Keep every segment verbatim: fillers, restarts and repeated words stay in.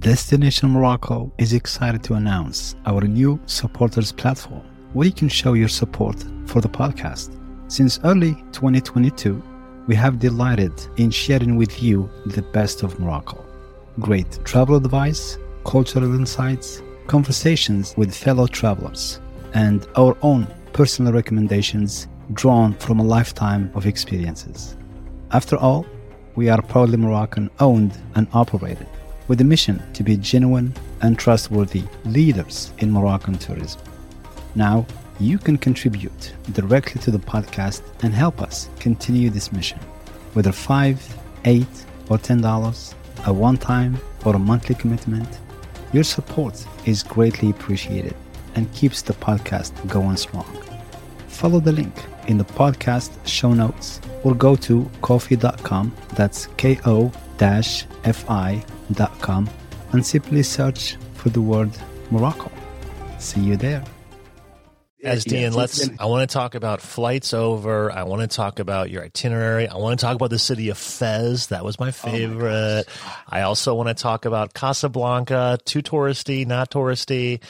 Destination Morocco is excited to announce our new supporters platform where you can show your support for the podcast. Since early twenty twenty-two, we have delighted in sharing with you the best of Morocco. Great travel advice, cultural insights, conversations with fellow travelers, and our own personal recommendations drawn from a lifetime of experiences. After all, we are proudly Moroccan-owned and operated, with the mission to be genuine and trustworthy leaders in Moroccan tourism. Now, you can contribute directly to the podcast and help us continue this mission. Whether five, eight, or ten dollars, a one-time or a monthly commitment, your support is greatly appreciated and keeps the podcast going strong. Follow the link in the podcast show notes or go to ko fi dot com, that's ko dash fi dot com, and simply search for the word Morocco. See you there. S D, and let's, I want to talk about flights over. I want to talk about your itinerary. I want to talk about the city of Fez. That was my favorite. Oh my I also want to talk about Casablanca, too touristy, not touristy.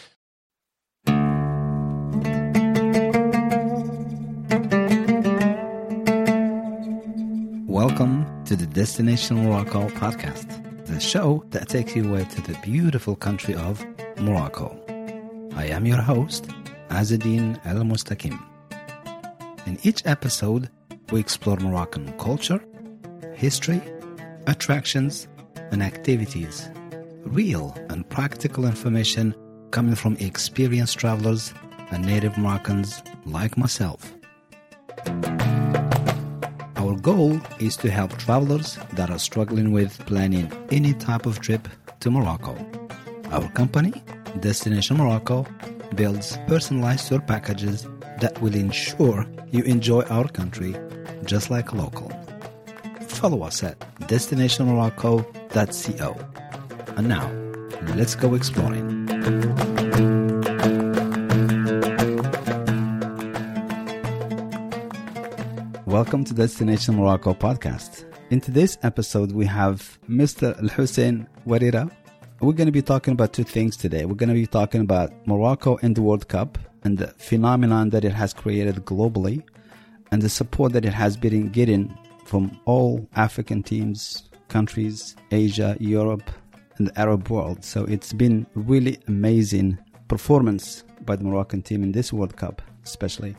Welcome to the Destination Morocco Podcast, the show that takes you away to the beautiful country of Morocco. I am your host, Azadeen Al-Mustakim. In each episode, we explore Moroccan culture, history, attractions, and activities. Real and practical information coming from experienced travelers and native Moroccans like myself. Our goal is to help travelers that are struggling with planning any type of trip to Morocco. Our company, Destination Morocco, builds personalized tour packages that will ensure you enjoy our country just like local. Follow us at destination morocco dot co. And now, let's go exploring. Welcome to Destination Morocco Podcast. In today's episode, we have Mister Al-Hussein Warira. We're going to be talking about two things today. We're going to be talking about Morocco and the World Cup and the phenomenon that it has created globally and the support that it has been getting from all African teams, countries, Asia, Europe, and the Arab world. So it's been really amazing performance by the Moroccan team in this World Cup, especially.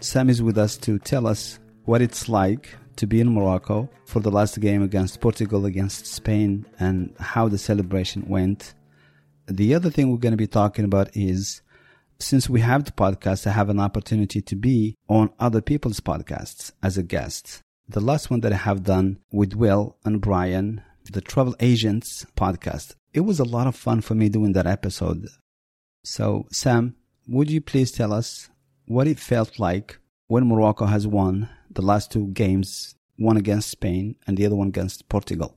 Sam is with us to tell us what it's like to be in Morocco for the last game against Portugal, against Spain, and how the celebration went. The other thing we're going to be talking about is, since we have the podcast, I have an opportunity to be on other people's podcasts as a guest. The last one that I have done with Will and Brian, the Travel Agents podcast. It was a lot of fun for me doing that episode. So, Sam, would you please tell us what it felt like when Morocco has won the last two games, one against Spain and the other one against Portugal?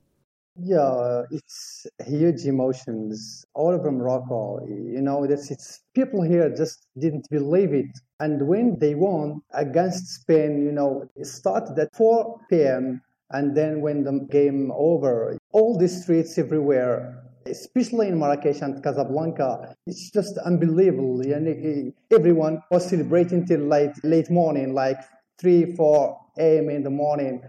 Yeah, it's huge emotions all over Morocco. You know, that's, it's people here just didn't believe it. And when they won against Spain, you know, it started at four p.m. And then when the game over, all the streets everywhere, especially in Marrakesh and Casablanca, it's just unbelievable. And everyone was celebrating till late, late morning, like three, four a.m. in the morning.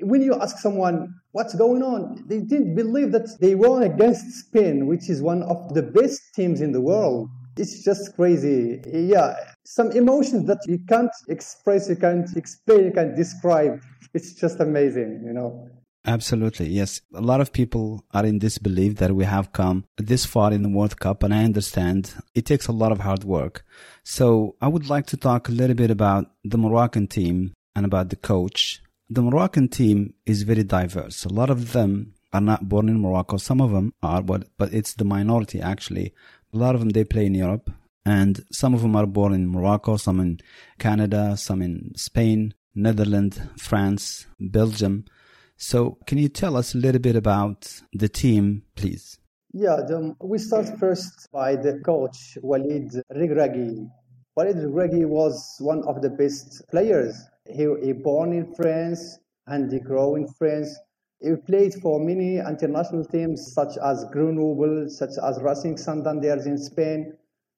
When you ask someone what's going on, they didn't believe that they won against Spain, which is one of the best teams in the world. It's just crazy. Yeah, some emotions that you can't express, you can't explain, you can't describe. It's just amazing, you know. Absolutely, yes. A lot of people are in disbelief that we have come this far in the World Cup, and I understand it takes a lot of hard work. So I would like to talk a little bit about the Moroccan team and about the coach. The Moroccan team is very diverse. A lot of them are not born in Morocco. Some of them are, but, but it's the minority, actually. A lot of them, they play in Europe, and some of them are born in Morocco, some in Canada, some in Spain, Netherlands, France, Belgium. So can you tell us a little bit about the team, please? Yeah, the, we start first by the coach, Walid Regragui. Walid Regragui was one of the best players. He, he born in France and he grew in France. He played for many international teams such as Grenoble, such as Racing Santander in Spain.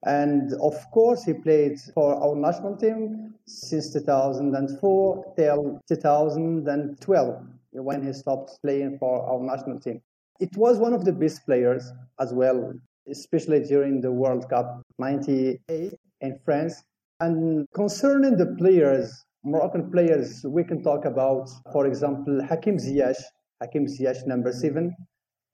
And of course, he played for our national team since two thousand four till two thousand twelve, when he stopped playing for our national team. It was one of the best players as well, especially during the World Cup ninety-eight in France. And concerning the players, Moroccan players, we can talk about, for example, Hakim Ziyech. Hakim Ziyech, number seven.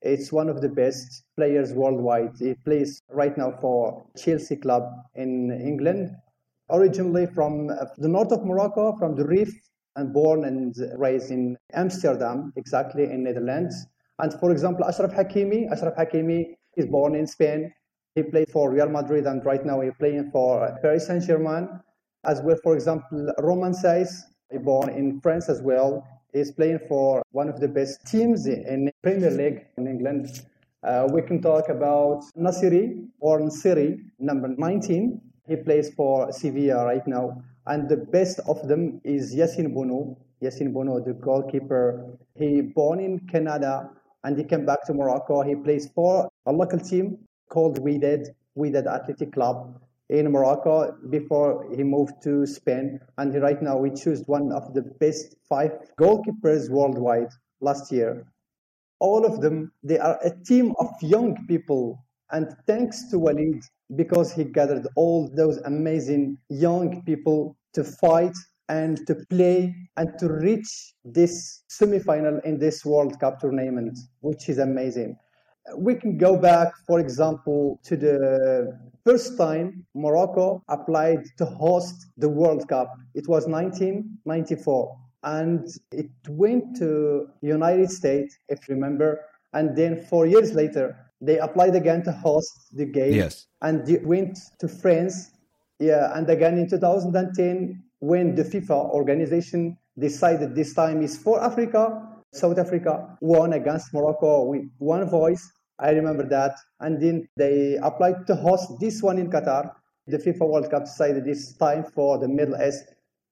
It's one of the best players worldwide. He plays right now for Chelsea club in England. Originally from the north of Morocco, from the Rif, and born and raised in Amsterdam, exactly in Netherlands. And for example, Ashraf Hakimi. Ashraf Hakimi is born in Spain. He played for Real Madrid and right now he's playing for Paris Saint-Germain. As well, for example, Roman Saiz, born in France as well. He's playing for one of the best teams in Premier League in England. Uh, we can talk about Nasiri or Nasiri, number nineteen. He plays for Sevilla right now. And the best of them is Yassine Bounou. Yassine Bounou, the goalkeeper. He born in Canada and he came back to Morocco. He plays for a local team called Wydad, Wydad Athletic Club in Morocco before he moved to Spain. And right now we chose one of the best five goalkeepers worldwide last year. All of them, they are a team of young people. And thanks to Walid, because he gathered all those amazing young people to fight and to play and to reach this semi-final in this World Cup tournament, which is amazing. We can go back, for example, to the first time Morocco applied to host the World Cup. It was nineteen ninety-four, and it went to United States, if you remember. And then four years later, they applied again to host the game. Yes. And they went to France. Yeah, and again in two thousand ten, when the FIFA organization decided this time is for Africa, South Africa won against Morocco with one voice. I remember that. And then they applied to host this one in Qatar. The FIFA World Cup decided this time for the Middle East.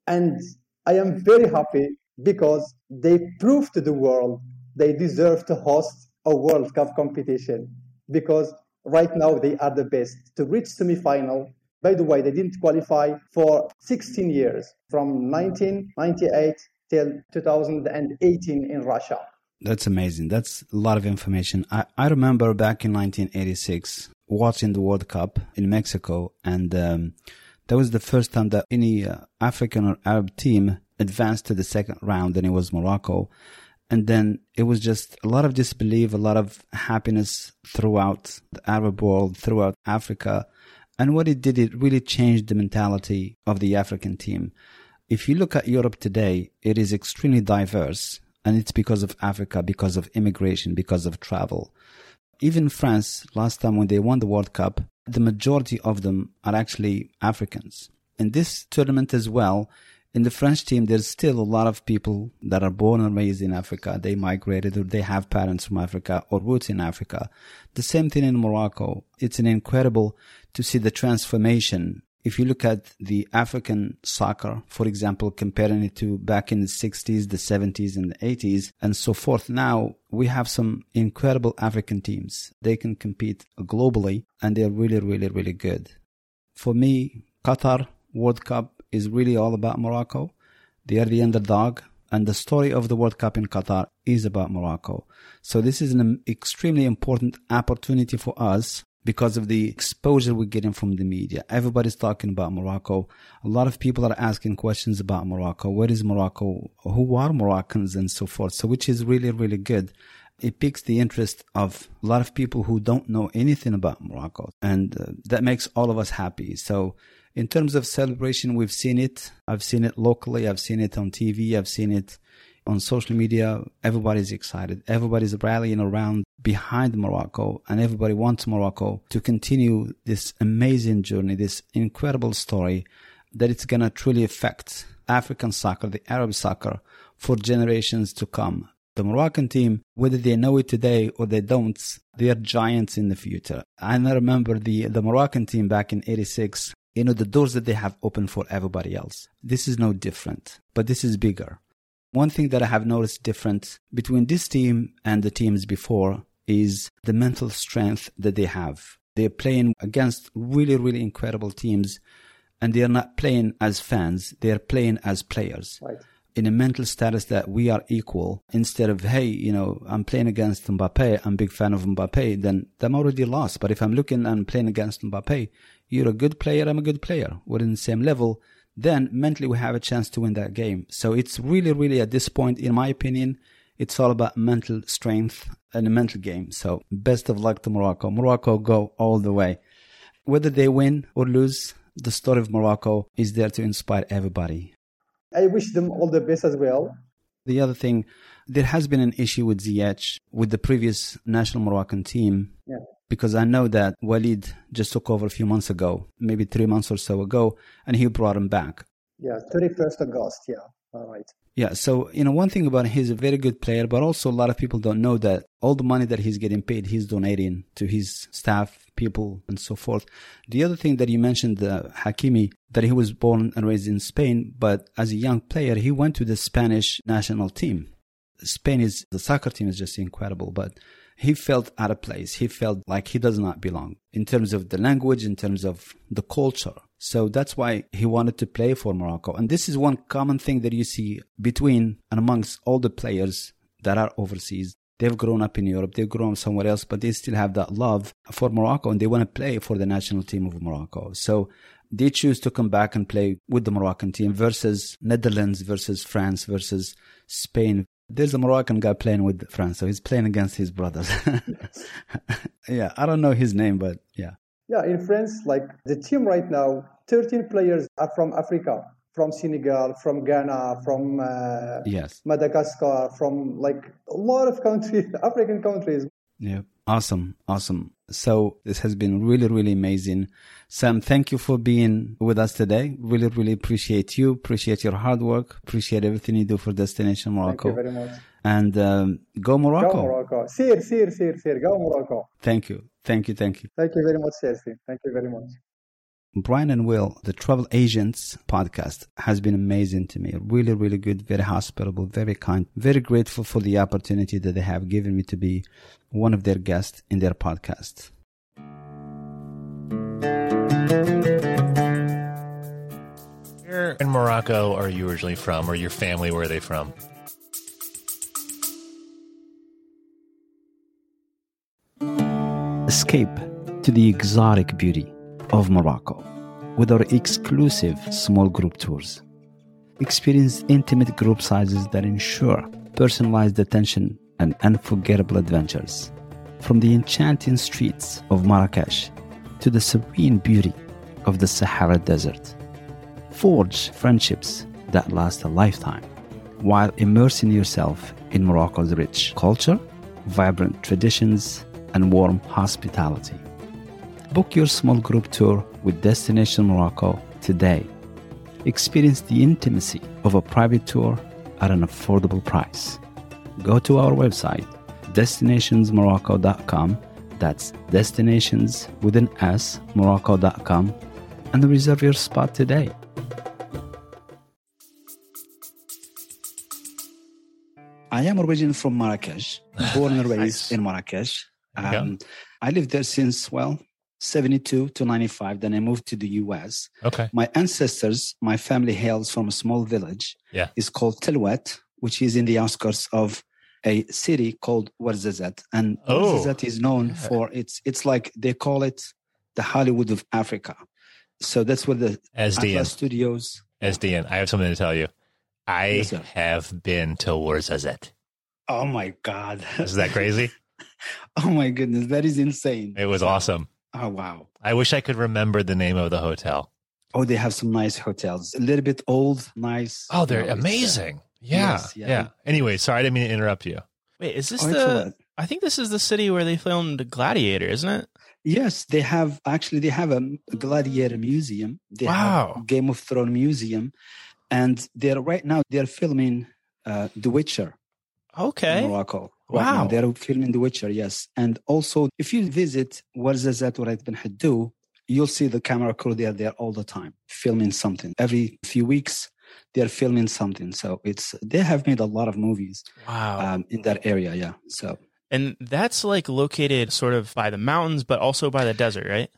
And I am very happy because they proved to the world they deserve to host a World Cup competition, because right now they are the best to reach semi-final. By the way, they didn't qualify for sixteen years, from nineteen ninety-eight till two thousand eighteen in Russia. That's amazing. That's a lot of information. I, I remember back in nineteen eighty-six watching the World Cup in Mexico, and um, that was the first time that any uh, African or Arab team advanced to the second round, and it was Morocco. And then it was just a lot of disbelief, a lot of happiness throughout the Arab world, throughout Africa. And what it did, it really changed the mentality of the African team. If you look at Europe today, it is extremely diverse. And it's because of Africa, because of immigration, because of travel. Even France, last time when they won the World Cup, the majority of them are actually Africans. In this tournament as well, in the French team, there's still a lot of people that are born and raised in Africa. They migrated, or they have parents from Africa or roots in Africa. The same thing in Morocco. It's an incredible to see the transformation. If you look at the African soccer, for example, comparing it to back in the sixties, the seventies, and the eighties, and so forth, now we have some incredible African teams. They can compete globally, and they're really, really, really good. For me, Qatar World Cup is really all about Morocco. They are the underdog, and the story of the World Cup in Qatar is about Morocco. So this is an extremely important opportunity for us because of the exposure we're getting from the media. Everybody's talking about Morocco. A lot of people are asking questions about Morocco. Where is Morocco? Who are Moroccans? And so forth. So which is really, really good. It piques the interest of a lot of people who don't know anything about Morocco. And uh, that makes all of us happy. So in terms of celebration, we've seen it. I've seen it locally. I've seen it on T V. I've seen it on social media. Everybody's excited. Everybody's rallying around behind Morocco. And everybody wants Morocco to continue this amazing journey, this incredible story that it's going to truly affect African soccer, the Arab soccer, for generations to come. The Moroccan team, whether they know it today or they don't, they are giants in the future. And I remember the, the Moroccan team back in eighty-six, you know, the doors that they have opened for everybody else. This is no different, but this is bigger. One thing that I have noticed different between this team and the teams before is the mental strength that they have. They're playing against really, really incredible teams, and they are not playing as fans. They are playing as players. Right. In a mental status that we are equal, instead of, hey, you know, I'm playing against Mbappe, I'm a big fan of Mbappe, then I'm already lost. But if I'm looking and playing against Mbappe, you're a good player, I'm a good player, we're in the same level, then mentally we have a chance to win that game. So it's really, really at this point, in my opinion, it's all about mental strength and a mental game. So best of luck to Morocco. Morocco go all the way. Whether they win or lose, the story of Morocco is there to inspire everybody. I wish them all the best as well. The other thing, there has been an issue with Ziyech, with the previous national Moroccan team, yeah. because I know that Walid just took over a few months ago, maybe three months or so ago, and he brought him back. Yeah, thirty-first of August, yeah, all right. Yeah, so, you know, one thing about him, he's a very good player, but also a lot of people don't know that all the money that he's getting paid, he's donating to his staff, people, and so forth. The other thing that you mentioned, uh, Hakimi, that he was born and raised in Spain, but as a young player, he went to the Spanish national team. Spain is, the soccer team is just incredible, but he felt out of place. He felt like he does not belong in terms of the language, in terms of the culture. So that's why he wanted to play for Morocco. And this is one common thing that you see between and amongst all the players that are overseas. They've grown up in Europe, they've grown up somewhere else, but they still have that love for Morocco and they want to play for the national team of Morocco. So they choose to come back and play with the Moroccan team versus Netherlands, versus France, versus Spain. There's a Moroccan guy playing with France, so he's playing against his brothers. Yeah, I don't know his name, but yeah. Yeah, in France, like the team right now, thirteen players are from Africa, from Senegal, from Ghana, from uh, yes. Madagascar, from like a lot of countries, African countries. Yeah, awesome, awesome. So this has been really, really amazing. Sam, thank you for being with us today. Really, really appreciate you. Appreciate your hard work. Appreciate everything you do for Destination Morocco. Thank you very much. And um, go Morocco. Go Morocco. Sir, sir, sir, sir. Go Morocco. Thank you. Thank you. Thank you. Thank you very much, Yassine. Thank you very much. Brian and Will, the Travel Agents podcast has been amazing to me. Really, really good, very hospitable, very kind, very grateful for the opportunity that they have given me to be one of their guests in their podcast. Where in Morocco are you originally from, or your family, where are they from? Escape to the exotic beauty of Morocco with our exclusive small group tours. Experience intimate group sizes that ensure personalized attention and unforgettable adventures. From the enchanting streets of Marrakesh to the serene beauty of the Sahara Desert. Forge friendships that last a lifetime while immersing yourself in Morocco's rich culture, vibrant traditions, and warm hospitality. Book your small group tour with Destination Morocco today. Experience the intimacy of a private tour at an affordable price. Go to our website, destinations morocco dot com, that's destinations with an S, morocco dot com, and reserve your spot today. I am originally from Marrakesh, born and raised nice. in Marrakesh. Um, yeah. I lived there since, well, seventy-two to ninety-five, then I moved to the U S. Okay. My ancestors, my family hails from a small village. Yeah. It's called Telouet, which is in the outskirts of a city called Ouarzazate. And oh. Ouarzazate is known yeah. for its, it's like they call it the Hollywood of Africa. So that's where the S D N. Atlas Studios. S D N, I have something to tell you. I yes, have been to Ouarzazate. Oh my God. Is that crazy? Oh my goodness. That is insane. It was awesome. Oh, wow. I wish I could remember the name of the hotel. Oh, they have some nice hotels. A little bit old, nice. Oh, they're hotels. Amazing. Yeah. Yes, yeah. Yeah. Anyway, sorry, I didn't mean to interrupt you. Wait, is this oh, the... I think this is the city where they filmed Gladiator, isn't it? Yes, they have... Actually, they have a Gladiator museum. They wow. have a Game of Thrones museum. And they're right now, they're filming uh, The Witcher. Okay. In Morocco. Wow. Right, they're filming The Witcher, yes. And also, if you visit Ouarzazate or Ait Ben Haddou, you'll see the camera crew there there all the time, filming something. Every few weeks, they're filming something. So it's they have made a lot of movies. Wow. Um, in that area, yeah. So and that's like located sort of by the mountains, but also by the desert, right?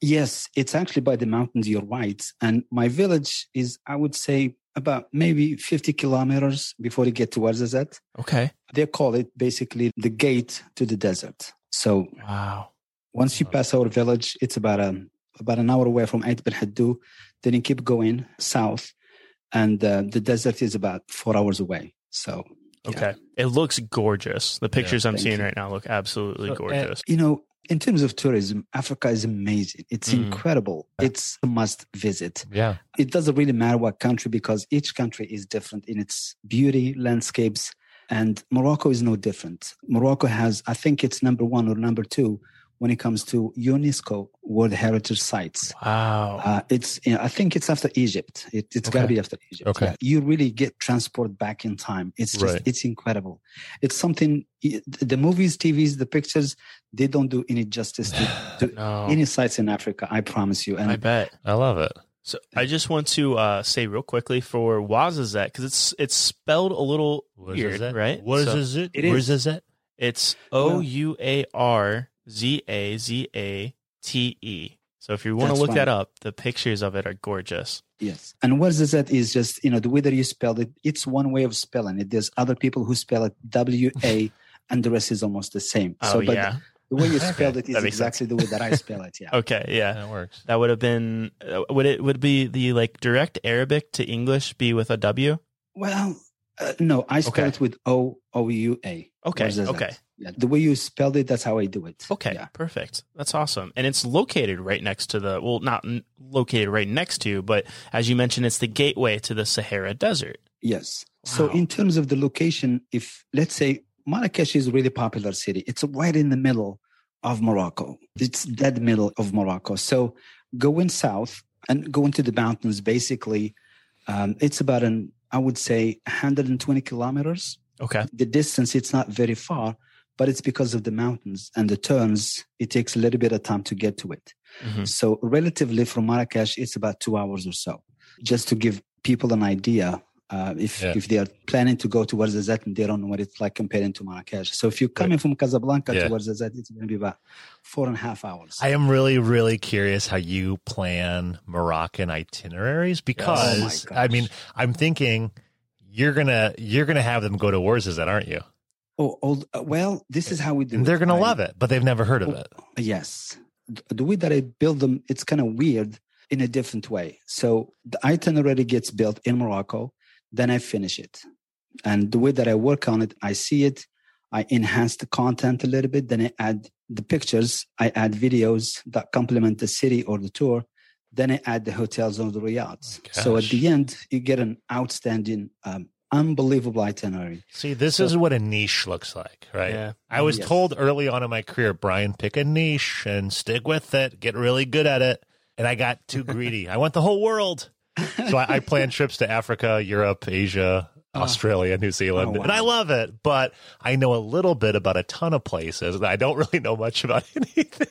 Yes, it's actually by the mountains. You're right. And my village is, I would say, about maybe fifty kilometers before you get to Ouarzazate. Okay. They call it basically the gate to the desert. So wow. Once you pass our village, it's about a, about an hour away from Ait Ben Haddou. Then you keep going south, and uh, the desert is about four hours away. So okay, yeah. It looks gorgeous. The pictures yeah, I'm seeing you. right now look absolutely so, gorgeous. Uh, you know, in terms of tourism, Africa is amazing. It's mm. incredible. It's a must visit. Yeah, it doesn't really matter what country, because each country is different in its beauty, landscapes, and Morocco is no different. Morocco has, I think, it's number one or number two when it comes to UNESCO World Heritage Sites. Wow. Uh, it's, you know, I think it's after Egypt. It, it's okay. got to be after Egypt. Okay. Yeah. You really get transported back in time. It's just, right. it's incredible. It's something, the movies, T Vs, the pictures, they don't do any justice to, to no. any sites in Africa, I promise you. And I bet. I love it. So I just want to uh, say real quickly for Ouarzazate, because it's it's spelled a little weird, right? Ouarzazate? It is. Ouarzazate? It's O U A R Z A Z A T E. So if you want That's to look right. that up, the pictures of it are gorgeous. Yes. And Ouarzazate is just, you know, the way that you spell it, it's one way of spelling it. There's other people who spell it W A and the rest is almost the same. Oh, so, but yeah. The way you spelled it is exactly sense. the way that I spell it. Yeah. Okay. Yeah. That works. That would have been, would it would be the like direct Arabic to English be with a W? Well, uh, no, I spell okay. it with O O U A. Okay. Ouarzazate. Okay. The way you spelled it, that's how I do it. Okay, yeah. Perfect. That's awesome. And it's located right next to the, well, not n- located right next to, but as you mentioned, it's the gateway to the Sahara Desert. Yes. Wow. So in terms of the location, if let's say Marrakesh is a really popular city, it's right in the middle of Morocco. It's dead middle of Morocco. So going south and going to the mountains, basically, um, it's about an, I would say, one hundred twenty kilometers. Okay. The distance, it's not very far. But it's because of the mountains and the turns, it takes a little bit of time to get to it. Mm-hmm. So relatively from Marrakesh, it's about two hours or so. Just to give people an idea, uh, if yeah. if they are planning to go to Ouarzazate and they don't know what it's like comparing to Marrakesh. So if you're coming right. from Casablanca yeah. to Ouarzazate, it's going to be about four and a half hours. I am really, really curious how you plan Moroccan itineraries, because, oh I mean, I'm thinking you're going to you're gonna have them go to Ouarzazate, aren't you? Oh, old, well, this is how we do and they're it. They're going to love it, but they've never heard of oh, it. Yes. The way that I build them, it's kind of weird in a different way. So the itinerary gets built in Morocco, then I finish it. And the way that I work on it, I see it, I enhance the content a little bit, then I add the pictures, I add videos that complement the city or the tour, then I add the hotels or the riads. Oh, so at the end, you get an outstanding um unbelievable itinerary. See, this so, is what a niche looks like, right? Yeah. I was yes. told early on in my career, Brian, pick a niche and stick with it, get really good at it. And I got too greedy. I want the whole world. So I, I plan trips to Africa, Europe, Asia, Australia, New Zealand. Oh, wow. And I love it, but I know a little bit about a ton of places. And I don't really know much about anything.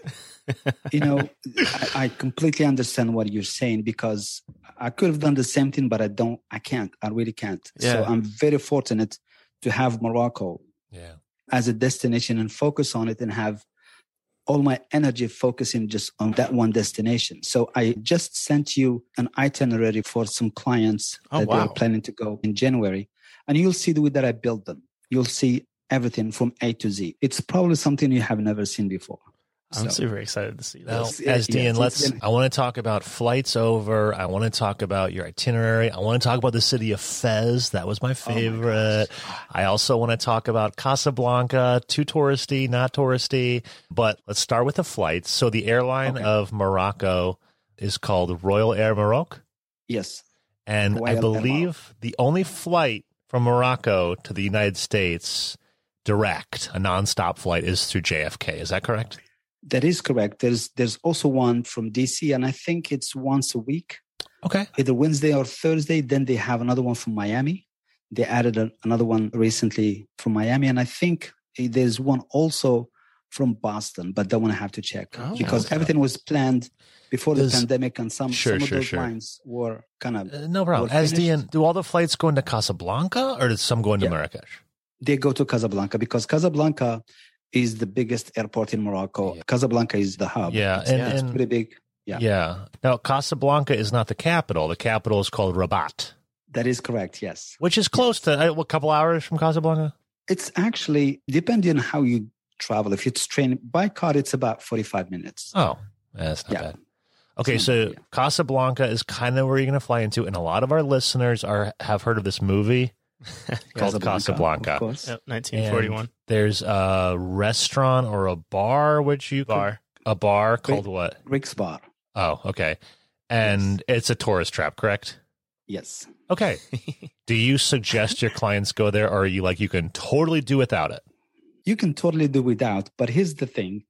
You know, I, I completely understand what you're saying, because I could have done the same thing, but I don't, I can't, I really can't. Yeah. So I'm very fortunate to have Morocco yeah. as a destination and focus on it and have all my energy focusing just on that one destination. So I just sent you an itinerary for some clients oh, that wow. are planning to go in January. And you'll see the way that I built them. You'll see everything from A to Z. It's probably something you have never seen before. I'm so, super excited to see that. Now, as Dean, yeah, let's. I want to talk about flights over. I want to talk about your itinerary. I want to talk about the city of Fez. That was my favorite. Oh my I also want to talk about Casablanca. Too touristy, not touristy. But let's start with the flights. So the airline okay. of Morocco is called Royal Air Maroc. Yes, and Royal I believe the only flight from Morocco to the United States, direct, a nonstop flight, is through J F K. Is that correct? That is correct. There's there's also one from D C, and I think it's once a week. Okay. Either Wednesday or Thursday. Then they have another one from Miami. They added a, another one recently from Miami. And I think there's one also from Boston, but that one I have to check oh, because okay. everything was planned before There's, the pandemic, and some, sure, some of sure, those sure. lines were kind of uh, no problem. As the, do all the flights go into Casablanca, or does some go into yeah. Marrakesh? They go to Casablanca because Casablanca is the biggest airport in Morocco. Yeah. Casablanca is the hub. Yeah, it's, and, it's and, pretty big. Yeah. Yeah. Now, Casablanca is not the capital. The capital is called Rabat. That is correct. Yes. Which is close to a couple hours from Casablanca. It's actually depending on how you travel. If it's train by car, it's about forty-five minutes. Oh, that's not yeah. bad. Okay, so yeah. Casablanca is kind of where you're going to fly into, and a lot of our listeners are have heard of this movie called Casablanca. Casablanca. Of course. Yep, nineteen forty-one. And there's a restaurant or a bar which you bar could, a bar called Rick, what? Rick's Bar. Oh, okay. And yes. it's a tourist trap, correct? Yes. Okay. Do you suggest your clients go there, or are you like you can totally do without it? You can totally do without, but here's the thing.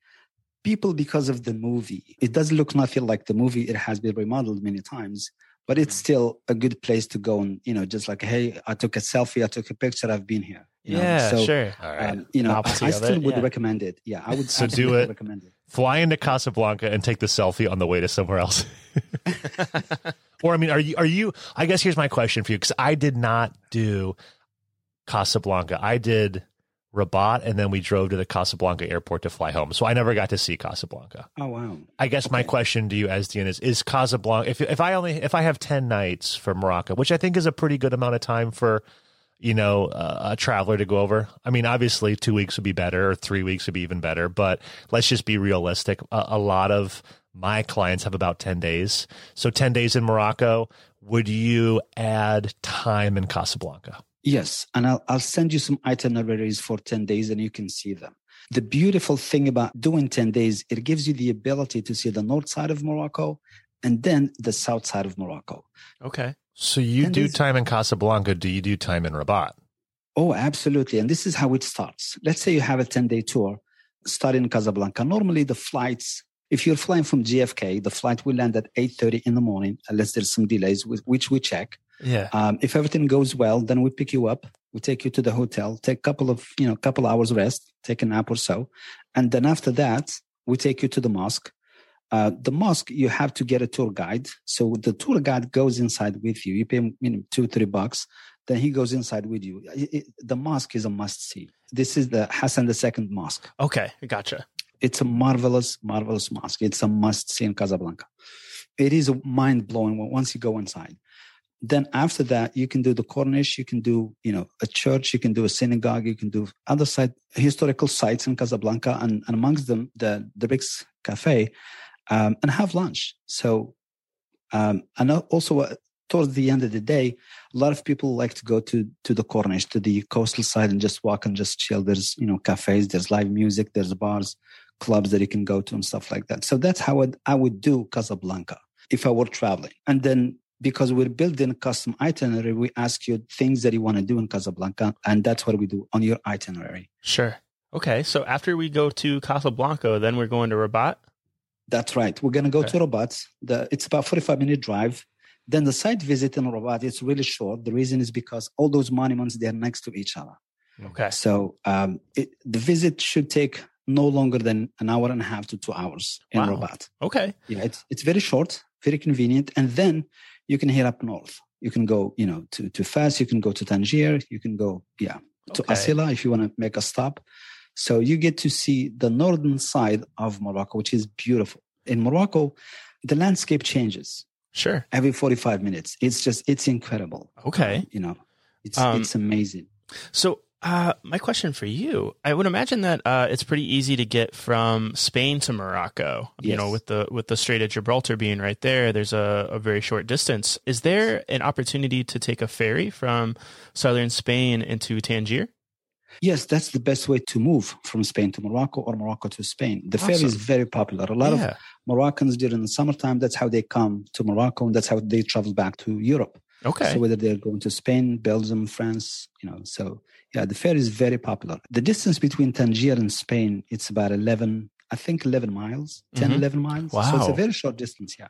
People, because of the movie, it does look nothing like the movie. It has been remodeled many times, but it's still a good place to go and, you know, just like, hey, I took a selfie, I took a picture, I've been here. You yeah, know? So, sure. All right. Um, you know, Opposite I still would yeah. recommend it. Yeah, I would so do it. recommend it. Fly into Casablanca and take the selfie on the way to somewhere else. Or, I mean, are you, are you, I guess here's my question for you, because I did not do Casablanca. I did Rabat, and then we drove to the Casablanca airport to fly home. So I never got to see Casablanca. Oh, wow. I guess okay. my question to you, Azadeen, is, is Casablanca, if if I only, if I have ten nights for Morocco, which I think is a pretty good amount of time for, you know, uh, a traveler to go over. I mean, obviously two weeks would be better, or three weeks would be even better, but let's just be realistic. A, a lot of my clients have about ten days. So ten days in Morocco, would you add time in Casablanca? Yes, and I'll, I'll send you some itineraries for ten days and you can see them. The beautiful thing about doing ten days, it gives you the ability to see the north side of Morocco and then the south side of Morocco. Okay. So you do days. time in Casablanca. Do you do time in Rabat? Oh, absolutely. And this is how it starts. Let's say you have a ten-day tour starting in Casablanca. Normally the flights, if you're flying from G F K, the flight will land at eight thirty in the morning, unless there's some delays, with which we check. Yeah. Um, if everything goes well, then we pick you up. We take you to the hotel, take a couple of, you know, couple hours rest, take a nap or so. And then after that, we take you to the mosque. Uh, the mosque, you have to get a tour guide. So the tour guide goes inside with you. You pay him, you know, two, three bucks. Then he goes inside with you. It, it, the mosque is a must-see. This is the Hassan the Second mosque. Okay, gotcha. It's a marvelous, marvelous mosque. It's a must-see in Casablanca. It is mind-blowing once you go inside. Then after that, you can do the Corniche, you can do, you know, a church, you can do a synagogue, you can do other site, historical sites in Casablanca, and, and amongst them, the, the Rick's Cafe, um, and have lunch. So, um, and also uh, towards the end of the day, a lot of people like to go to, to the Corniche, to the coastal side, and just walk and just chill. There's, you know, cafes, there's live music, there's bars, clubs that you can go to and stuff like that. So that's how I'd, I would do Casablanca if I were traveling. And then, because we're building a custom itinerary, we ask you things that you want to do in Casablanca, and that's what we do on your itinerary. Sure. Okay. So after we go to Casablanca, then we're going to Rabat? That's right. We're going to go okay. to Rabat. The, it's about forty-five minute drive. Then the site visit in Rabat, it's really short. The reason is because all those monuments, they're next to each other. Okay. So um, it, the visit should take no longer than an hour and a half to two hours in wow. Rabat. Okay. Yeah, it's, it's very short, very convenient. And then you can head up north. You can go, you know, to, to Fes. You can go to Tangier. You can go, yeah, to okay. Asilah if you want to make a stop. So you get to see the northern side of Morocco, which is beautiful. In Morocco, the landscape changes. Sure. Every forty-five minutes. It's just, it's incredible. Okay. Um, you know, it's um, it's amazing. So uh, my question for you, I would imagine that uh, it's pretty easy to get from Spain to Morocco, yes. you know, with the with the Strait of Gibraltar being right there. There's a, a very short distance. Is there an opportunity to take a ferry from southern Spain into Tangier? Yes, that's the best way to move from Spain to Morocco or Morocco to Spain. The awesome. ferry is very popular. A lot yeah. of Moroccans during the summertime, that's how they come to Morocco, and that's how they travel back to Europe. Okay. So whether they're going to Spain, Belgium, France, you know, so yeah, the ferry is very popular. The distance between Tangier and Spain, it's about eleven, I think eleven miles, ten, mm-hmm. eleven miles. Wow. So it's a very short distance, yeah.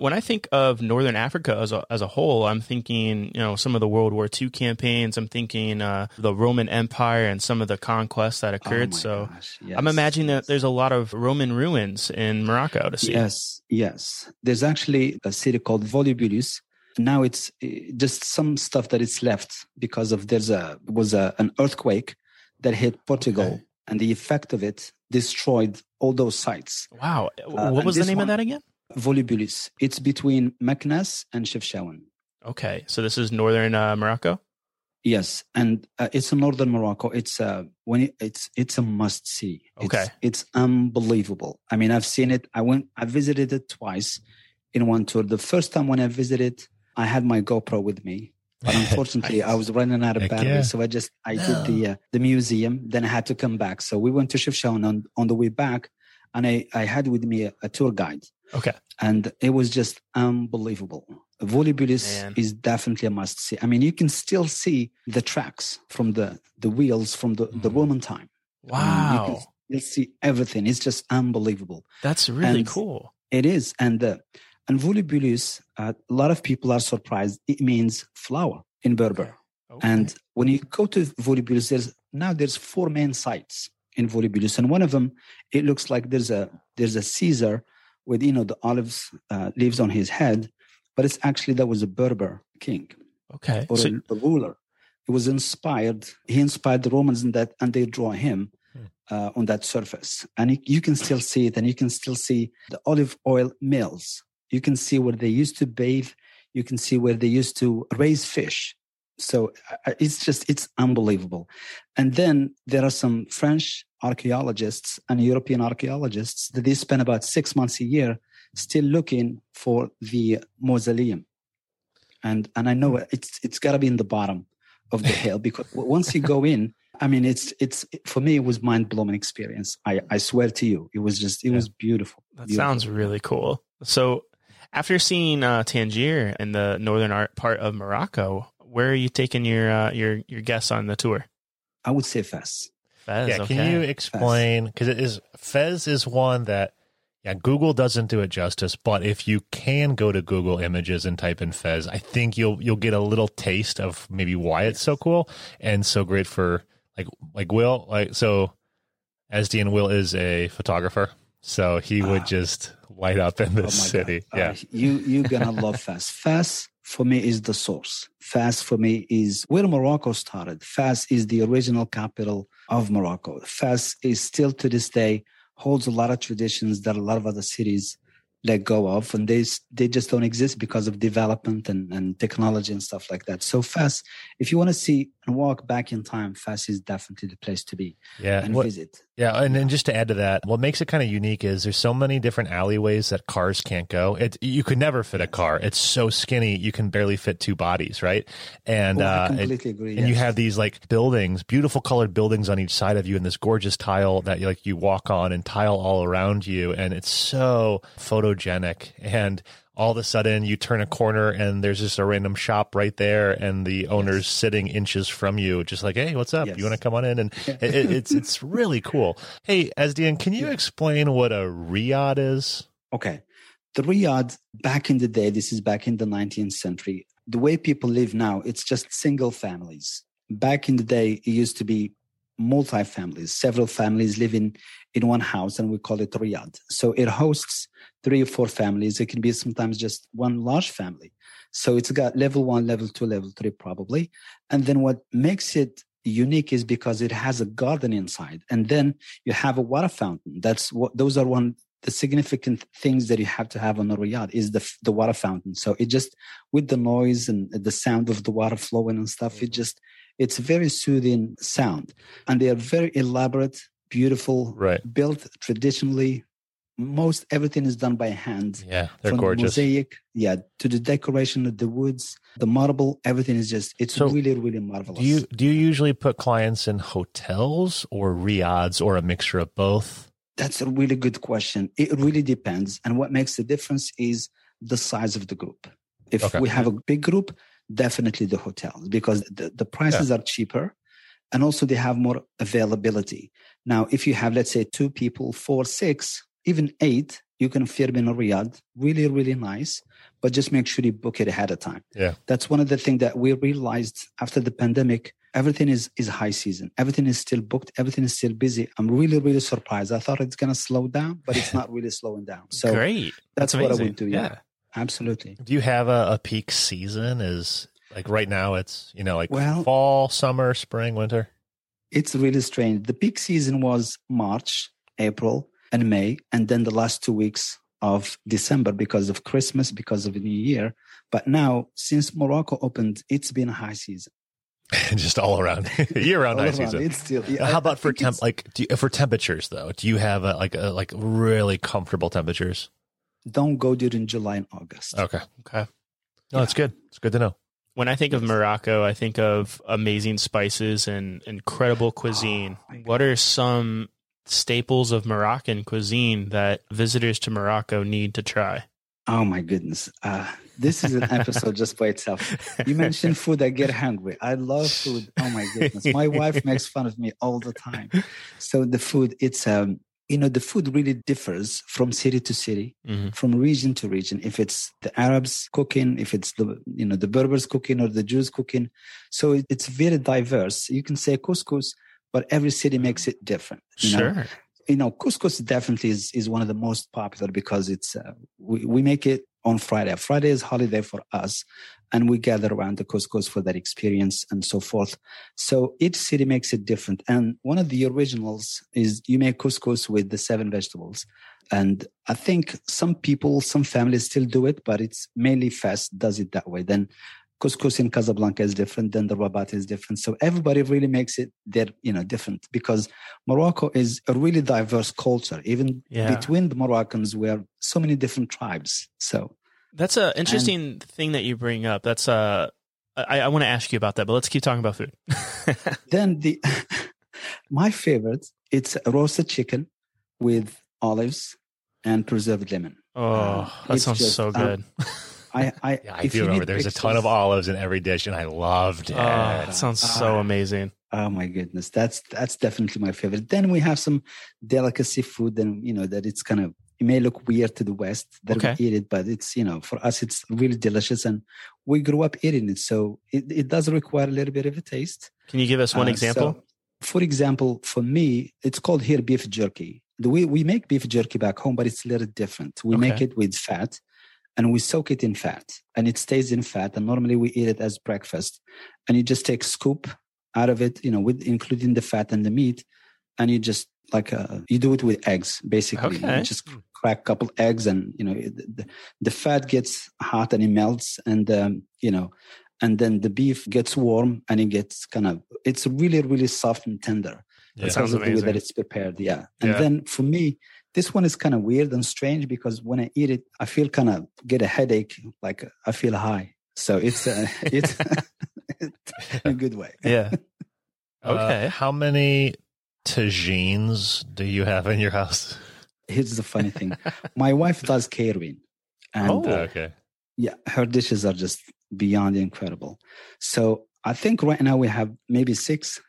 When I think of Northern Africa as a, as a whole, I'm thinking, you know, some of the World War Two campaigns. I'm thinking uh, the Roman Empire and some of the conquests that occurred. Oh so gosh, yes, I'm imagining yes. that there's a lot of Roman ruins in Morocco to see. Yes, yes. There's actually a city called Volubilis. Now it's just some stuff that is left because of there's a was a, an earthquake that hit Portugal, okay. and the effect of it destroyed all those sites. Wow. Uh, what was the name one, of that again? Volubilis. It's between Meknes and Chefchaouen. Okay. So this is northern uh, Morocco? Yes. And uh, it's in northern Morocco. It's uh, when it, it's it's a must see. Okay. It's, it's unbelievable. I mean, I've seen it. I went I visited it twice in one tour. The first time when I visited, I had my GoPro with me. But unfortunately, I was running out of Heck battery, yeah. so I just I did the uh, the museum. Then I had to come back. So we went to Chefchaouen on, on the way back, and I, I had with me a, a tour guide. Okay, and it was just unbelievable. Volubilis Man. is definitely a must see. I mean, you can still see the tracks from the, the wheels from the, mm. the Roman time. Wow, um, you can still see everything. It's just unbelievable. That's really and cool. It is, and. Uh, And Volubilis, uh, a lot of people are surprised. It means flower in Berber. Okay. And when you go to Volubilis, there's now there's four main sites in Volubilis, and one of them, it looks like there's a there's a Caesar with you know the olives uh, leaves on his head, but it's actually that was a Berber king, okay, or so, a, a ruler. It was inspired. He inspired the Romans in that, and they draw him. Uh, on that surface, and it, you can still see it, and you can still see the olive oil mills. You can see where they used to bathe. You can see where they used to raise fish. So it's just, it's unbelievable. And then there are some French archaeologists and European archaeologists that they spend about six months a year still looking for the mausoleum. And and I know it's it's got to be in the bottom of the hill because once you go in, I mean, it's, it's, for me, it was mind-blowing experience. I, I swear to you, it was just, it yeah. was beautiful. That beautiful. Sounds really cool. So, after seeing uh, Tangier and the northern art part of Morocco, where are you taking your uh, your your guests on the tour? I would say Fez. Fez, yeah. Okay. Can you explain? Because it is Fez is one that yeah Google doesn't do it justice. But if you can go to Google Images and type in Fez, I think you'll you'll get a little taste of maybe why it's so cool and so great for like like Will like so. Azadeen Will is a photographer. So he would uh, just light up in this oh city. Uh, yeah, you, you're going to love Fes. Fes, for me, is the source. Fes, for me, is where Morocco started. Fes is the original capital of Morocco. Fes is still to this day, holds a lot of traditions that a lot of other cities let go of. And they they just don't exist because of development and, and technology and stuff like that. So Fes, if you want to see and walk back in time, Fes is definitely the place to be yeah, and what, visit. Yeah, and then just to add to that, what makes it kind of unique is there's so many different alleyways that cars can't go. It, you could never fit a car. It's so skinny, you can barely fit two bodies, right? And, oh, uh, I completely it, agree. And yes. you have these like buildings, beautiful colored buildings on each side of you and this gorgeous tile that you, like, you walk on and tile all around you. And it's so photo photogenic, and all of a sudden you turn a corner and there's just a random shop right there, and the owner's yes. sitting inches from you, just like, hey, what's up? Yes. You want to come on in? And it, it's it's really cool. Hey, Azadeen, can you yeah. explain what a riad is? Okay. The riad, back in the day, this is back in the nineteenth century, the way people live now, it's just single families. Back in the day, it used to be multi-families, several families living in one house, and we call it riad. So it hosts three or four families. It can be sometimes just one large family. So it's got level one, level two, level three probably. And then what makes it unique is because it has a garden inside, and then you have a water fountain. That's what those are one the significant things that you have to have on a riad is the the water fountain. So it just with the noise and the sound of the water flowing and stuff, it just it's a very soothing sound, and they are very elaborate, beautiful, right. built traditionally. Most everything is done by hand. Yeah, they're From gorgeous. The mosaic, yeah, to the decoration of the woods, the marble, everything is just, it's so really, really marvelous. Do you, do you usually put clients in hotels or riads or a mixture of both? That's a really good question. It really depends. And what makes the difference is the size of the group. If okay. we have a big group, definitely the hotels, because the, the prices yeah. are cheaper, and also they have more availability. Now, if you have, let's say, two people, four, six, even eight, you can fare in Riyadh. Really, really nice. But just make sure you book it ahead of time. Yeah. That's one of the things that we realized after the pandemic. Everything is, is high season. Everything is still booked. Everything is still busy. I'm really, really surprised. I thought it's going to slow down, but it's not really slowing down. So Great. That's, that's what I would do. Yeah, yeah. Absolutely. Do you have a, a peak season? Is like right now it's, you know, like well, fall, summer, spring, winter? It's really strange. The peak season was March, April, and May, and then the last two weeks of December because of Christmas, because of the New Year. But now, since Morocco opened, it's been high season. Just all around, year-round high around. Season. It's still, yeah, How I, about I for temp? Like do you, for temperatures, though, do you have a, like a, like really comfortable temperatures? Don't go during July and August. Okay, okay. No, yeah. It's good. It's good to know. When I think of Morocco, I think of amazing spices and incredible cuisine. Oh, what are some staples of Moroccan cuisine that visitors to Morocco need to try? Oh my goodness. Uh, this is an episode just by itself. You mentioned food, I get hungry. I love food. Oh my goodness. My wife makes fun of me all the time. So the food, it's, um, you know, the food really differs from city to city, mm-hmm. from region to region. If it's the Arabs cooking, if it's the, you know, the Berbers cooking or the Jews cooking. So it, it's very diverse. You can say couscous, but every city makes it different. You sure. Know? You know, couscous definitely is, is one of the most popular because it's uh, we, we make it on Friday. Friday is holiday for us, and we gather around the couscous for that experience and so forth. So each city makes it different. And one of the originals is you make couscous with the seven vegetables. And I think some people, some families still do it, but it's mainly Fes does it that way. Then couscous in Casablanca is different, then the Rabat is different. So everybody really makes it, they're, you know, different because Morocco is a really diverse culture. Even yeah. between the Moroccans, we have so many different tribes. So that's an interesting and, thing that you bring up. That's uh, I, I want to ask you about that, but let's keep talking about food. Then the my favorite, it's roasted chicken with olives and preserved lemon. Oh, uh, that sounds just, so good. Um, I, I, yeah, I do remember there's pictures, a ton of olives in every dish, and I loved it. Oh, that sounds so uh, amazing. Oh my goodness. That's, that's definitely my favorite. Then we have some delicacy food and, you know, that it's kind of, it may look weird to the West that okay. we eat it, but it's, you know, for us, it's really delicious and we grew up eating it. So it, it does require a little bit of a taste. Can you give us one uh, example? So, for example, for me, it's called here beef jerky. The way we make beef jerky back home, but it's a little different. We okay. make it with fat. And we soak it in fat and it stays in fat. And normally we eat it as breakfast and you just take scoop out of it, you know, with including the fat and the meat. And you just like, uh, you do it with eggs, basically. Okay. You just crack a couple eggs and, you know, the, the fat gets hot and it melts and, um, you know, and then the beef gets warm and it gets kind of, it's really, really soft and tender. Yeah, that sounds amazing. The way that it's prepared. Yeah. And yeah. then for me, this one is kind of weird and strange because when I eat it, I feel kind of get a headache, like I feel high. So it's a, it's a good way. Yeah. Okay. Uh, how many tagines do you have in your house? Here's the funny thing. My wife does catering. And, oh, okay. Uh, yeah. Her dishes are just beyond incredible. So I think right now we have maybe six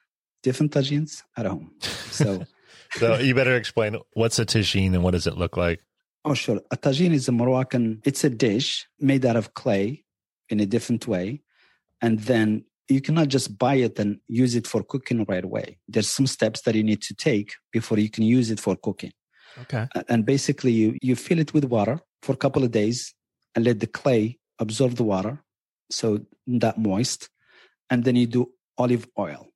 different tagines at home. So... So you better explain what's a tagine and what does it look like? Oh, sure. A tagine is a Moroccan, it's a dish made out of clay in a different way. And then you cannot just buy it and use it for cooking right away. There's some steps that you need to take before you can use it for cooking. Okay. And basically you, you fill it with water for a couple of days and let the clay absorb the water. So that moist. And then you do olive oil.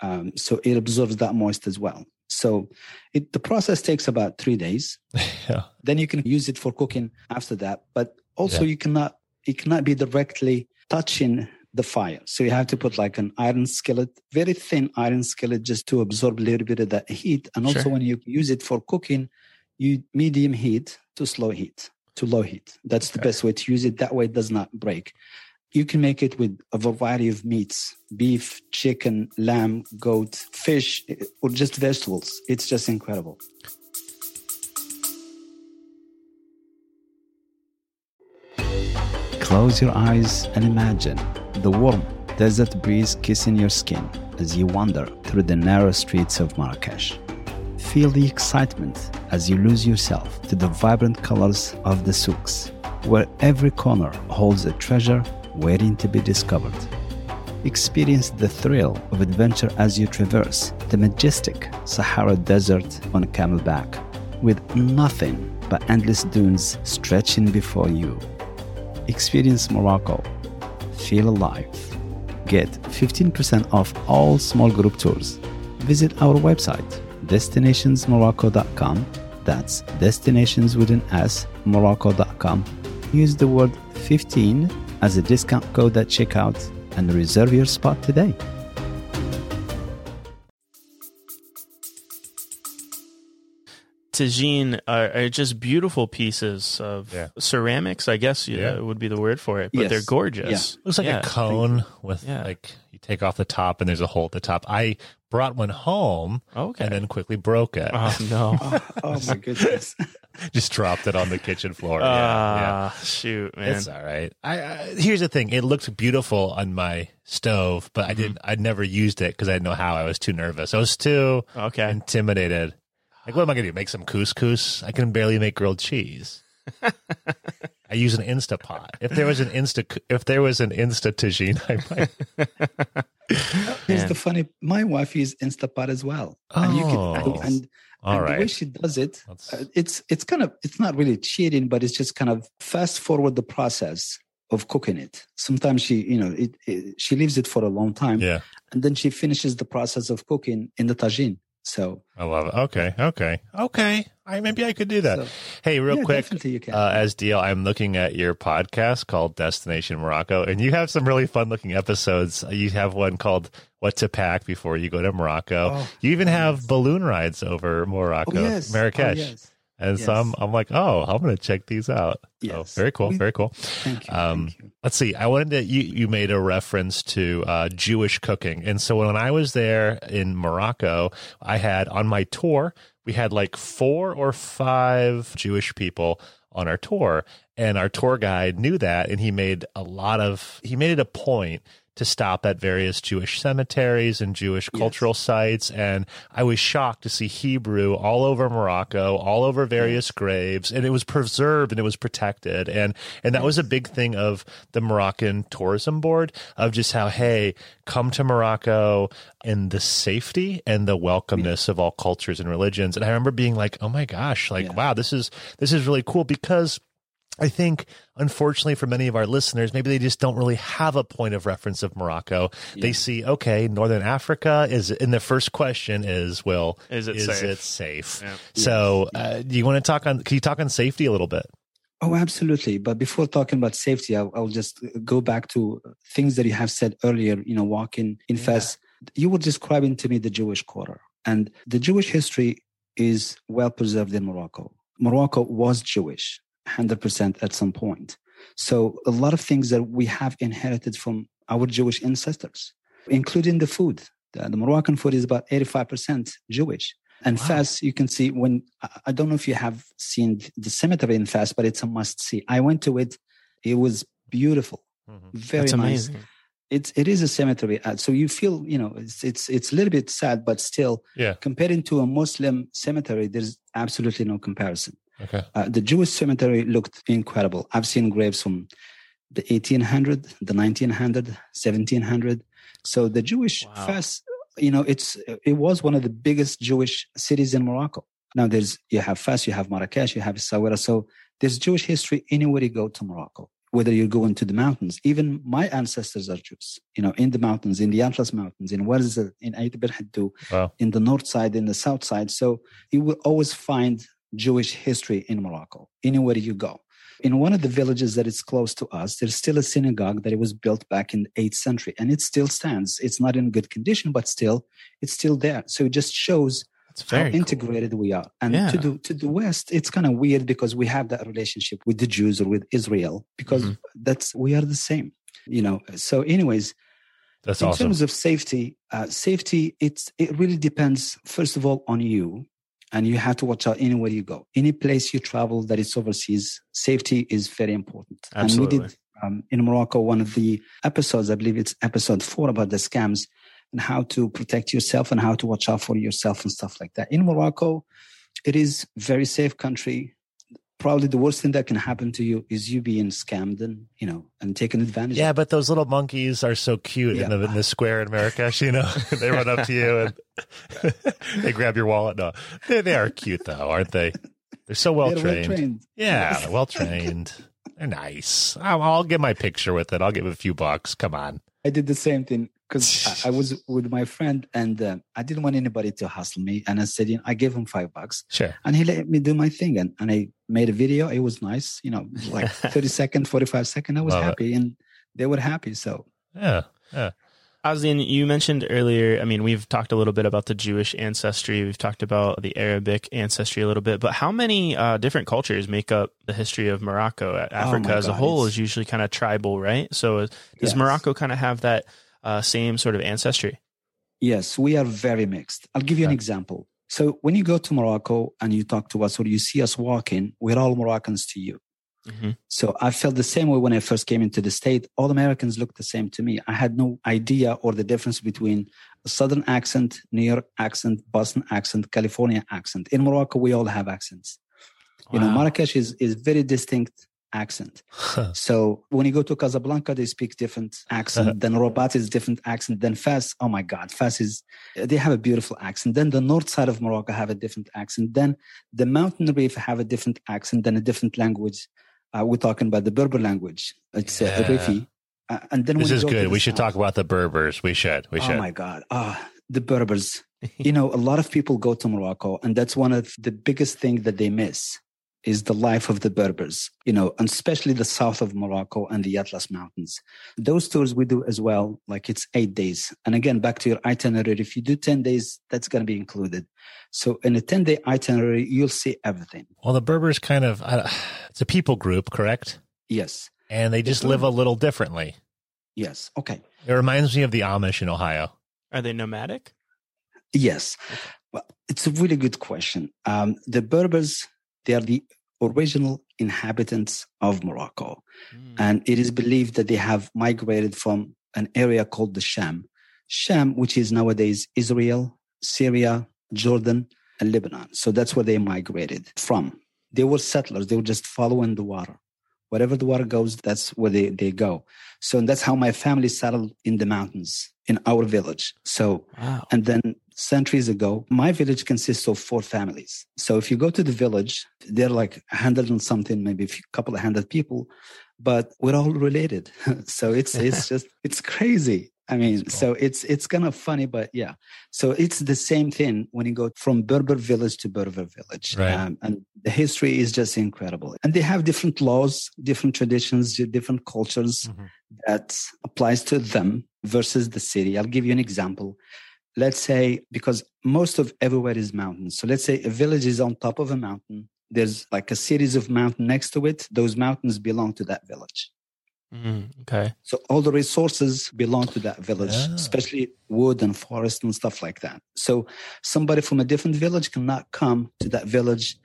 Um, so it absorbs that moist as well. So it, the process takes about three days. Yeah. Then you can use it for cooking after that. But also yeah. you cannot it cannot be directly touching the fire. So you have to put like an iron skillet, very thin iron skillet just to absorb a little bit of that heat. And also sure. when you use it for cooking, you medium heat to slow heat, to low heat. That's okay. the best way to use it. That way it does not break. You can make it with a variety of meats, beef, chicken, lamb, goat, fish, or just vegetables. It's just incredible. Close your eyes and imagine the warm desert breeze kissing your skin as you wander through the narrow streets of Marrakesh. feel the excitement as you lose yourself to the vibrant colors of the souks, where every corner holds a treasure waiting to be discovered. Experience the thrill of adventure as you traverse the majestic Sahara Desert on camelback, with nothing but endless dunes stretching before you. Experience Morocco. Feel alive. Get fifteen percent off all small group tours. Visit our website, destinations morocco dot com. That's destinations with an S, morocco dot com. Use the word fifteen as a discount code at checkout and reserve your spot today. Tagine are, are just beautiful pieces of yeah. ceramics, I guess you yeah. know, would be the word for it, but yes. they're gorgeous. Yeah. It looks like yeah. a cone with yeah. like, you take off the top and there's a hole at the top. I brought one home okay. and then quickly broke it. Oh, no. oh, oh, my goodness. Just dropped it on the kitchen floor. Uh, yeah, yeah. Shoot, man. It's all right. I, I, here's the thing. It looked beautiful on my stove, but mm-hmm. I didn't. I never used it because I didn't know how. I was too nervous. I was too okay. intimidated. Like, what am I going to do? Make some couscous? I can barely make grilled cheese. I use an Instapot. If there was an Insta, if there was an Insta tagine, I might. Here's man. the funny. My wife uses Instapot as well. Oh, and you can, and, and, all and right. the way she does it, uh, it's it's kind of it's not really cheating, but it's just kind of fast forward the process of cooking it. Sometimes she, you know, it, it she leaves it for a long time, yeah. and then she finishes the process of cooking in the tagine. So I love it. Okay, okay, okay. I maybe I could do that. So, hey, real yeah, quick, you can. Uh, as D L, I'm looking at your podcast called Destination Morocco, and you have some really fun-looking episodes. You have one called "What to Pack Before You Go to Morocco." Oh, you even yes. have balloon rides over Morocco, oh, yes. Marrakesh, oh, yes. and yes. so I'm, I'm like, oh, I'm going to check these out. Yes. So very cool, very cool. Thank you, um, thank you. Let's see. I wanted to. You, you made a reference to uh, Jewish cooking, and so when I was there in Morocco, I had on my tour, we had like four or five Jewish people on our tour, and our tour guide knew that, and he made a lot of he made it a point to stop at various Jewish cemeteries and Jewish cultural yes. sites. And I was shocked to see Hebrew all over Morocco, all over various yes. graves, and it was preserved and it was protected. And, and that yes. was a big thing of the Moroccan tourism board, of just how, hey, come to Morocco and the safety and the welcomeness yeah. of all cultures and religions. And I remember being like, oh my gosh, like, yeah. wow, this is, this is really cool, because I think, unfortunately, for many of our listeners, maybe they just don't really have a point of reference of Morocco. Yeah. They see, okay, Northern Africa is, and the first question is, well, is it is safe? It safe? Yeah. So, yeah. Uh, do you want to talk on? Can you talk on safety a little bit? Oh, absolutely. But before talking about safety, I'll, I'll just go back to things that you have said earlier. You know, walking in yeah. Fes, you were describing to me the Jewish quarter, and the Jewish history is well preserved in Morocco. Morocco was Jewish. one hundred percent at some point. So a lot of things that we have inherited from our Jewish ancestors, including the food. The, the Moroccan food is about eighty-five percent Jewish. And wow. Fes, you can see when, I don't know if you have seen the cemetery in Fes, but it's a must see. I went to it. It was beautiful. Mm-hmm. Very That's nice. Amazing. It's, it is a cemetery. So you feel, you know, it's, it's, it's a little bit sad, but still yeah. comparing to a Muslim cemetery, there's absolutely no comparison. Okay. Uh, the Jewish cemetery looked incredible. I've seen graves from the eighteen hundred, the nineteen hundred, seventeen hundred. So the Jewish wow. Fes, you know, it's it was one of the biggest Jewish cities in Morocco. Now there's you have Fes, you have Marrakesh, you have Essaouira. So there's Jewish history anywhere you go to Morocco. Whether you go into the mountains, even my ancestors are Jews. You know, in the mountains, in the Atlas Mountains, in Ouarzazate, in Ait Ben Haddou, wow. in the north side, in the south side. So you will always find Jewish history in Morocco, anywhere you go. In one of the villages that is close to us, there's still a synagogue that it was built back in the eighth century, and it still stands. It's not in good condition, but still, it's still there. So it just shows how integrated cool. we are. And yeah. to, the, to the West, it's kind of weird because we have that relationship with the Jews or with Israel, because mm-hmm. that's we are the same, you know. So anyways, that's in awesome. terms of safety, uh, safety, it's it really depends, first of all, on you. And you have to watch out anywhere you go. Any place you travel that is overseas, safety is very important. Absolutely. And we did um, in Morocco, one of the episodes, I believe it's episode four, about the scams. and how to protect yourself and how to watch out for yourself and stuff like that. In Morocco, it is a very safe country. Probably the worst thing that can happen to you is you being scammed and, you know, and taken advantage of. Yeah, but those little monkeys are so cute yeah. in, the, in the square in Marrakesh, you know. They run up to you and they grab your wallet. No, they, they are cute, though, aren't they? They're so well-trained. well-trained. Yeah, they're well-trained. They're nice. I'll, I'll get my picture with it. I'll give it a few bucks. Come on. I did the same thing because I, I was with my friend and uh, I didn't want anybody to hustle me. And I said, you know, I gave him five bucks. Sure. And he let me do my thing. And, and I made a video. It was nice. You know, like thirty seconds, forty-five seconds. I was Love happy it. And they were happy. So, yeah. Yeah. Azadeen, you mentioned earlier, I mean, we've talked a little bit about the Jewish ancestry. We've talked about the Arabic ancestry a little bit. But how many uh, different cultures make up the history of Morocco? Africa oh as God, a whole it's... is usually kind of tribal, right? So does yes. Morocco kind of have that uh, same sort of ancestry? Yes, we are very mixed. I'll give you okay. an example. So when you go to Morocco and you talk to us or you see us walking, we're all Moroccans to you. Mm-hmm. So I felt the same way when I first came into the state. All Americans looked the same to me. I had no idea or the difference between a Southern accent, New York accent, Boston accent, California accent. In Morocco, we all have accents. Wow. You know, Marrakesh is is very distinct accent. So when you go to Casablanca, they speak different accent. Then Rabat is different accent. Then Fas, oh my God, Fas is, they have a beautiful accent. Then the north side of Morocco have a different accent. Then the mountain reef have a different accent, then a different language. Uh, we're talking about the Berber language. It's yeah. uh, Rifi. Uh, and then this is good. We should south, talk about the Berbers. We should. We should. Oh my God. Ah, oh, the Berbers. You know, a lot of people go to Morocco, and that's one of the biggest things that they miss is the life of the Berbers. You know, and especially the south of Morocco and the Atlas Mountains. Those tours we do as well. Like it's eight days. And again, back to your itinerary. If you do ten days, that's going to be included. So in a ten-day itinerary, you'll see everything. Well, the Berbers kind of, uh, it's a people group, correct? Yes. And they just live a little differently. Yes. Okay. It reminds me of the Amish in Ohio. Are they nomadic? Yes. Okay. Well, it's a really good question. Um, the Berbers, they are the original inhabitants of Morocco. Mm. And it is believed that they have migrated from an area called the Sham. Sham, which is nowadays Israel, Syria, Jordan, and Lebanon. So that's where they migrated from. They were settlers. They were just following the water. Wherever the water goes, that's where they, they go. So that's how my family settled in the mountains, in our village. So, wow. And then centuries ago, my village consists of four families. So if you go to the village, they're like a hundred and something, maybe a few, couple of hundred people, but we're all related. So it's it's just, it's crazy. I mean, cool. So it's it's kind of funny, but yeah. So it's the same thing when you go from Berber village to Berber village. Right. Um, and the history is just incredible. And they have different laws, different traditions, different cultures mm-hmm. that applies to them versus the city. I'll give you an example. Let's say, because most of everywhere is mountains. So let's say a village is on top of a mountain. There's like a series of mountains next to it. Those mountains belong to that village. Mm, okay. So all the resources belong to that village, yeah. especially wood and forest and stuff like that. So somebody from a different village cannot come to that village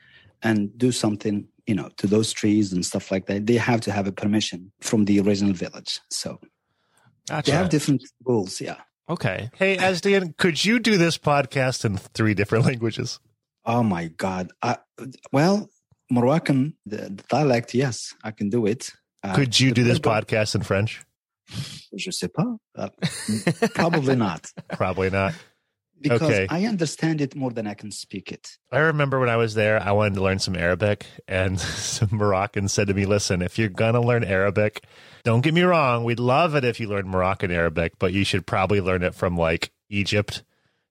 and do something, you know, to those trees and stuff like that. They have to have a permission from the original village. So gotcha. They have different rules. Yeah. Okay. Hey, Azadeen, could you do this podcast in three different languages? Oh my God. I, well, Moroccan, the, the dialect. Yes, I can do it. Could you uh, do this podcast in French? Je sais pas. Uh, probably not. Probably not. Because okay. I understand it more than I can speak it. I remember when I was there, I wanted to learn some Arabic, and some Moroccan said to me, listen, if you're going to learn Arabic, don't get me wrong, we'd love it if you learned Moroccan Arabic, but you should probably learn it from, like, Egypt,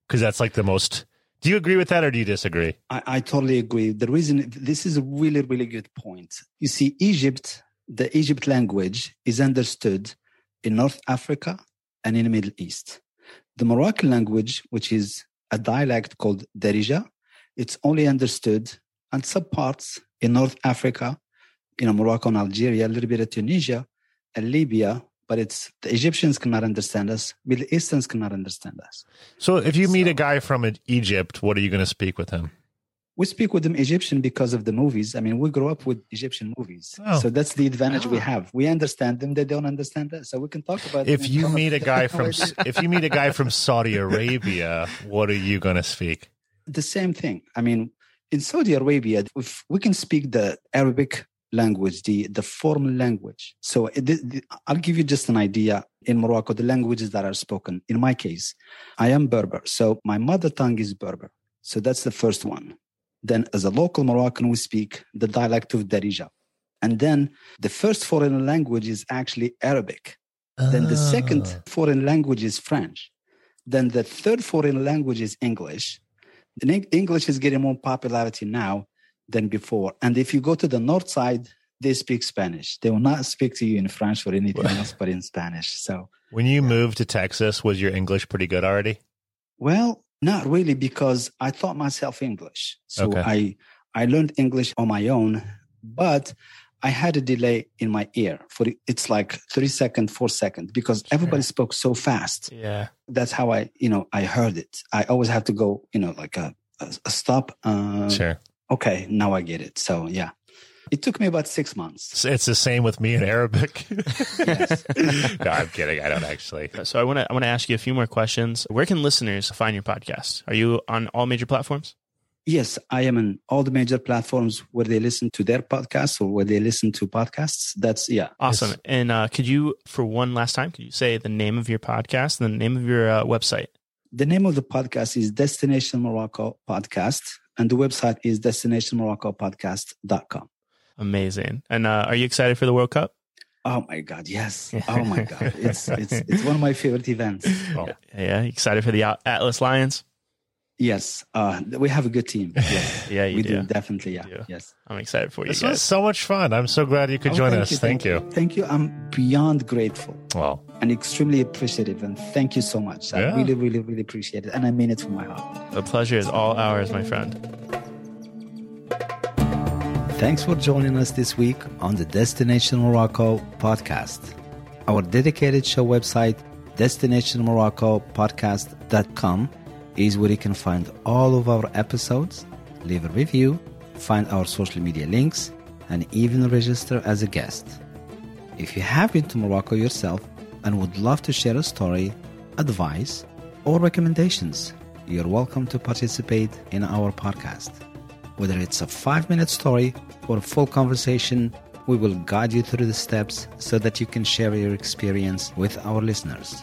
because that's, like, the most... Do you agree with that or do you disagree? I, I totally agree. The reason... This is a really, really good point. You see, Egypt... The Egypt language is understood in North Africa and in the Middle East. The Moroccan language, which is a dialect called Darija, it's only understood on subparts in North Africa, you know, Morocco and Algeria, a little bit of Tunisia and Libya, but it's the Egyptians cannot understand us, Middle Easterns cannot understand us. So if you meet so, a guy from Egypt, what are you going to speak with him? we speak with them Egyptian because of the movies. I mean, we grew up with Egyptian movies. Oh. So that's the advantage oh. we have. We understand them. They don't understand us. So we can talk about if them. You meet a guy from if you meet a guy from Saudi Arabia, what are you going to speak? The same thing. I mean, in Saudi Arabia, if we can speak the Arabic language, the, the formal language. So it, the, I'll give you just an idea. In Morocco, the languages that are spoken, in my case, I am Berber. So my mother tongue is Berber. So that's the first one. Then as a local Moroccan, we speak the dialect of Darija. And then the first foreign language is actually Arabic. Ah. Then the second foreign language is French. Then the third foreign language is English. And English is getting more popularity now than before. And if you go to the north side, they speak Spanish. They will not speak to you in French or anything else, but in Spanish. So when you yeah. moved to Texas, was your English pretty good already? Well, not really, because I taught myself English. So okay. I, I learned English on my own, but I had a delay in my ear. For it's like three seconds, four seconds, because sure. everybody spoke so fast. Yeah. That's how I, you know, I heard it. I always have to go, you know, like a, a, a stop. Uh, sure. Okay, now I get it. So, yeah. It took me about six months. It's the same with me in Arabic. Yes. No, I'm kidding. I don't actually. So I want to I want to ask you a few more questions. Where can listeners find your podcast? Are you on all major platforms? Yes, I am on all the major platforms where they listen to their podcasts or where they listen to podcasts. That's, yeah. Awesome. It's, and uh, could you, for one last time, could you say the name of your podcast and the name of your uh, website? The name of the podcast is Destination Morocco Podcast, and the website is destination morocco podcast dot com. Amazing. And uh, are you excited for the World Cup? Oh, my God. Yes. Oh, my God. It's it's it's one of my favorite events. Oh. Yeah. yeah. Excited for the Atlas Lions? Yes. Uh, we have a good team. Yes. yeah, you we do. do. Definitely. Yeah. Do. Yes. I'm excited for you this guys. Was so much fun. I'm so glad you could oh, join thank us. You, thank, thank you. you. Thank you. I'm beyond grateful. Wow. And extremely appreciative. And thank you so much. I yeah. really, really, really appreciate it. And I mean it from my heart. The pleasure is all ours, my friend. Thanks for joining us this week on the Destination Morocco podcast. Our dedicated show website, destination morocco podcast dot com, is where you can find all of our episodes, leave a review, find our social media links, and even register as a guest. If you have been to Morocco yourself and would love to share a story, advice, or recommendations, you're welcome to participate in our podcast. Whether it's a five-minute story or a full conversation, we will guide you through the steps so that you can share your experience with our listeners.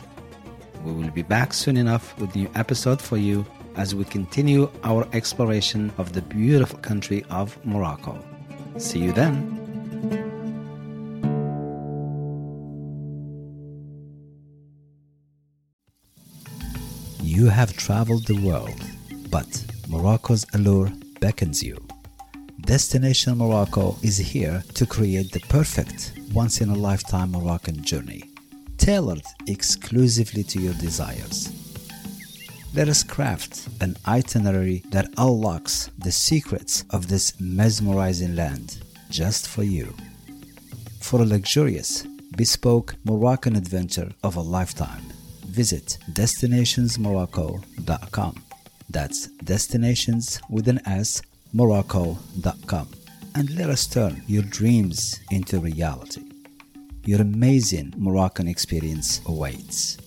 We will be back soon enough with a new episode for you as we continue our exploration of the beautiful country of Morocco. See you then. You have traveled the world, but Morocco's allure beckons you. Destination Morocco is here to create the perfect once-in-a-lifetime Moroccan journey, tailored exclusively to your desires. Let us craft an itinerary that unlocks the secrets of this mesmerizing land just for you, for a luxurious, bespoke Moroccan adventure of a lifetime. Visit destinations morocco dot com. That's destinations with an S, morocco dot com. And let us turn your dreams into reality. Your amazing Moroccan experience awaits.